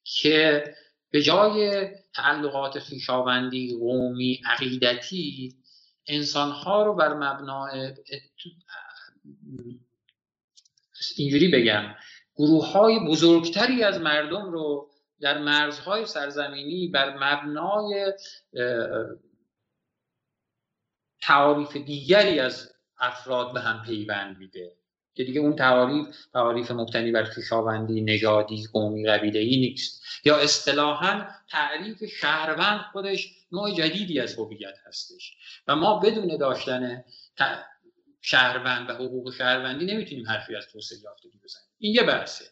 که به جای تعلقات خویشاوندی، قومی، عقیدتی، انسانها رو بر مبنای اینجوری بگم گروه‌های بزرگتری از مردم رو در مرزهای سرزمینی بر مبنای تعاریف دیگری از افراد به هم پیوند میده که دیگه اون تعاریف تعاریف مبتنی بر خویشاوندی، نژادی، قومی، قبیله‌ای نیست. یا اصطلاحاً تعریف شهروند خودش نوع جدیدی از هویت هستش و ما بدون داشتن شهروند و حقوق شهروندی نمیتونیم حرفی از توسعه یافتگی بزنیم. این یه بحثه.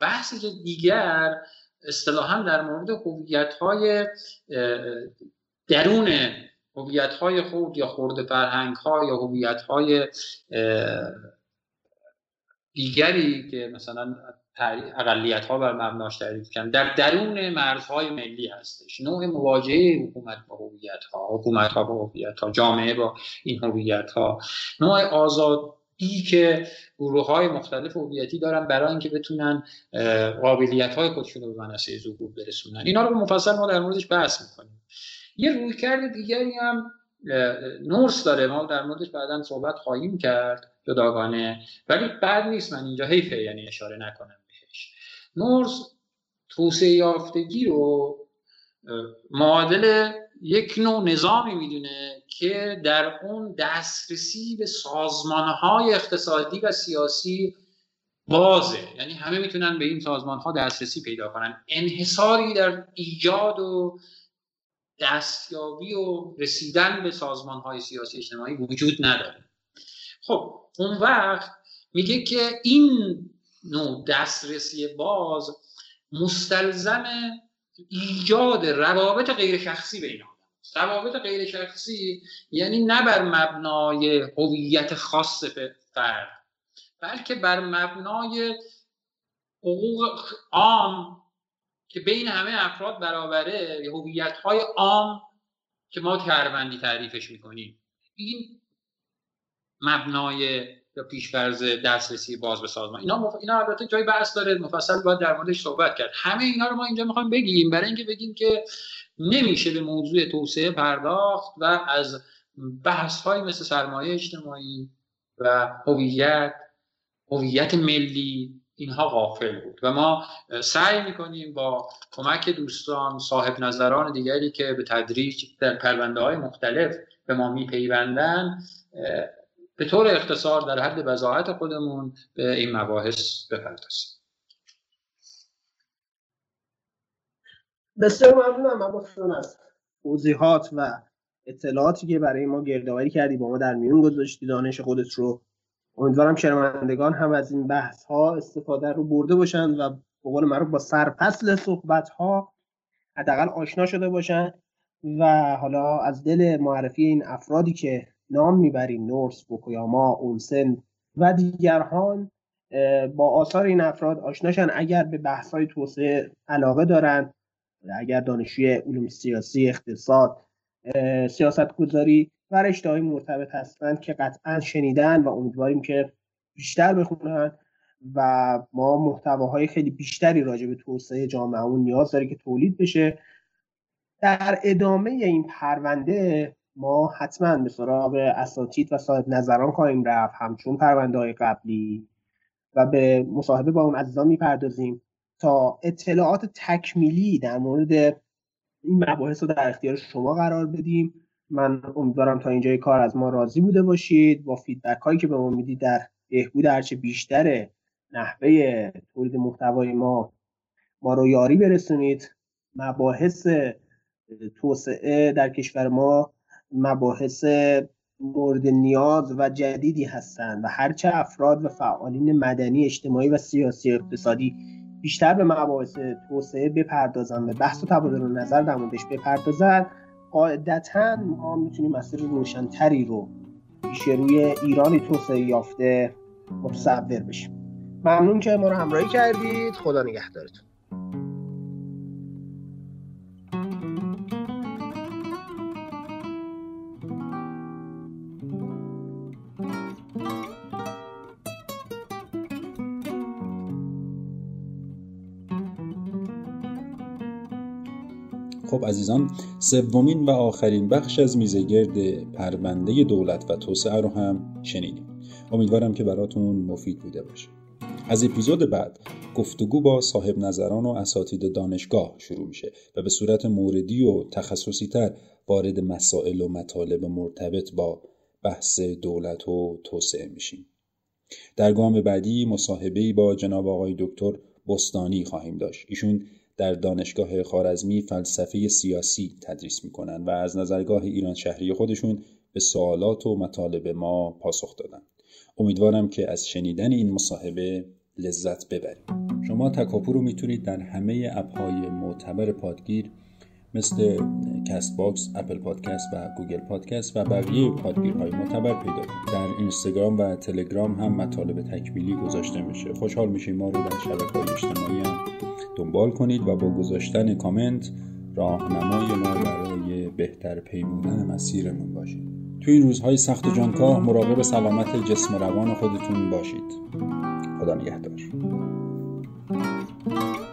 بحثی که دیگر اصطلاحاً در مورد هویت‌های درون هویت‌های خود یا خرد فرهنگ‌ها یا هویت‌های دیگری که مثلا اقلیت‌ها بر مبناش تعریف کردن در درون مرزهای ملی هستش. نوع مواجهه حکومت با هویت‌ها، حکومت‌ها با هویت‌ها، جامعه با این هویت‌ها، نوع آزادی که گروه‌های مختلف هویتی دارن برای اینکه بتونن قابلیت‌های خودشون رو به منصه ظهور برسونن. اینا رو مفصل ما در موردش بحث می‌کنیم. یه رویکرد دیگری هم نورس داره، ما در موردش بعداً صحبت خواهیم کرد جداگانه، ولی بد نیست من اینجا حیفه یعنی اشاره نکنم بهش. نورس توسعه یافتگی رو معادل یک نوع نظامی میدونه که در اون دسترسی به سازمان‌های اقتصادی و سیاسی بازه، یعنی همه میتونن به این سازمان‌ها دسترسی پیدا کنن. انحصاری در ایجاد و دستیابی و رسیدن به سازمان‌های سیاسی اجتماعی وجود نداره. خب اون وقت میگه که این نوع دسترسی باز مستلزم ایجاد روابط غیر شخصی بین آدم است. روابط غیر شخصی یعنی نه بر مبنای هویت خاص فرد، بلکه بر مبنای حقوق عام که بین همه افراد برابره، هویت‌های عام که ما طرح‌بندی تعریفش می‌کنیم. این مبنای یا پیش‌فرض دسترسی باز به سازمان. اینا مف... اینا البته جای بحث داره، مفصل باید در موردش صحبت کرد. همه اینا رو ما اینجا می‌خوایم بگیم برای اینکه بگیم که نمیشه به موضوع توسعه پرداخت و از بحث‌های مثل سرمایه اجتماعی و هویت، هویت ملی اینها غافل بود و ما سعی میکنیم با کمک دوستان صاحب نظران دیگری که به تدریج در پرونده های مختلف به ما میپیوندن به طور اختصار در حد بضاعت خودمون به این مباحث بپردازیم. بسیار ممنونم ممنون از توضیحات و اطلاعاتی که برای ما گردآوری کردی، با ما در میون گذاشتی دانش خودت رو. امیدوارم شنوندگان هم از این بحث ها استفاده رو برده باشند و به قول معروف با سرفصل صحبت ها حداقل آشنا شده باشند و حالا از دل معرفی این افرادی که نام میبریم، نورس، بوکویاما، اولسن و دیگران، با آثار این افراد آشنا شن. اگر به بحث های توسعه علاقه دارند، اگر دانشجوی علوم سیاسی، اقتصاد، سیاستگذاری و رشته‌های مرتبط هستند که قطعا شنیدن و امیدواریم که بیشتر بخونن و ما محتواهای خیلی بیشتری راجع به توسعه جامعه اون نیاز داره که تولید بشه. در ادامه این پرونده ما حتما به سراغ اساتید و صاحب نظران خواهیم رفت، همچون پرونده‌های قبلی، و به مصاحبه با اون عزیزان می‌پردازیم تا اطلاعات تکمیلی در مورد این مباحث رو در اختیار شما قرار بدیم. من امیدوارم تا اینجای کار از ما راضی بوده باشید. با فیدبک هایی که به ما میدید در بهبود هرچه بیشتر نحوه تولید محتوای ما ما رو یاری برسونید. مباحث توسعه در کشور ما مباحث مورد نیاز و جدیدی هستند و هرچه افراد و فعالین مدنی، اجتماعی و سیاسی اقتصادی بیشتر به مباحث توسعه بپردازند و بحث و تبادل نظر در موردش بپردازند، قاعدتاً ما میتونیم مسیر روشن‌تری رو پیش روی ایرانی توسعه یافته متصور بشیم. ممنون که ما رو همراهی کردید. خدا نگهدارتون. خب عزیزان، سومین و آخرین بخش از میزگرد پرونده دولت و توسعه رو هم شنیدیم. امیدوارم که براتون مفید بوده باشه. از اپیزود بعد گفتگو با صاحب نظران و اساتید دانشگاه شروع میشه و به صورت موردی و تخصصی تر وارد مسائل و مطالب مرتبط با بحث دولت و توسعه میشیم. در گام بعدی مصاحبه‌ای با جناب آقای دکتر بستانی خواهیم داشت. ایشون در دانشگاه خوارزمی فلسفه سیاسی تدریس میکنن و از نظرگاه ایران شهری خودشون به سوالات و مطالب ما پاسخ دادن. امیدوارم که از شنیدن این مصاحبه لذت ببرید. شما تکاپو رو میتونید در همه اپ‌های معتبر پادگیر مثل کست باکس، اپل پادکست و گوگل پادکست و بقیه پادگیرهای معتبر پیدا کنید. در اینستاگرام و تلگرام هم مطالب تکمیلی گذاشته میشه. خوشحال میشیم ما رو در شبکه‌های اجتماعی هم دنبال کنید و با گذاشتن کامنت راهنمای ما برای بهتر پی بردن مسیرمون باشید. توی این روزهای سخت جانکاه مراقب سلامت جسم و روان خودتون باشید. خدا نگهدار.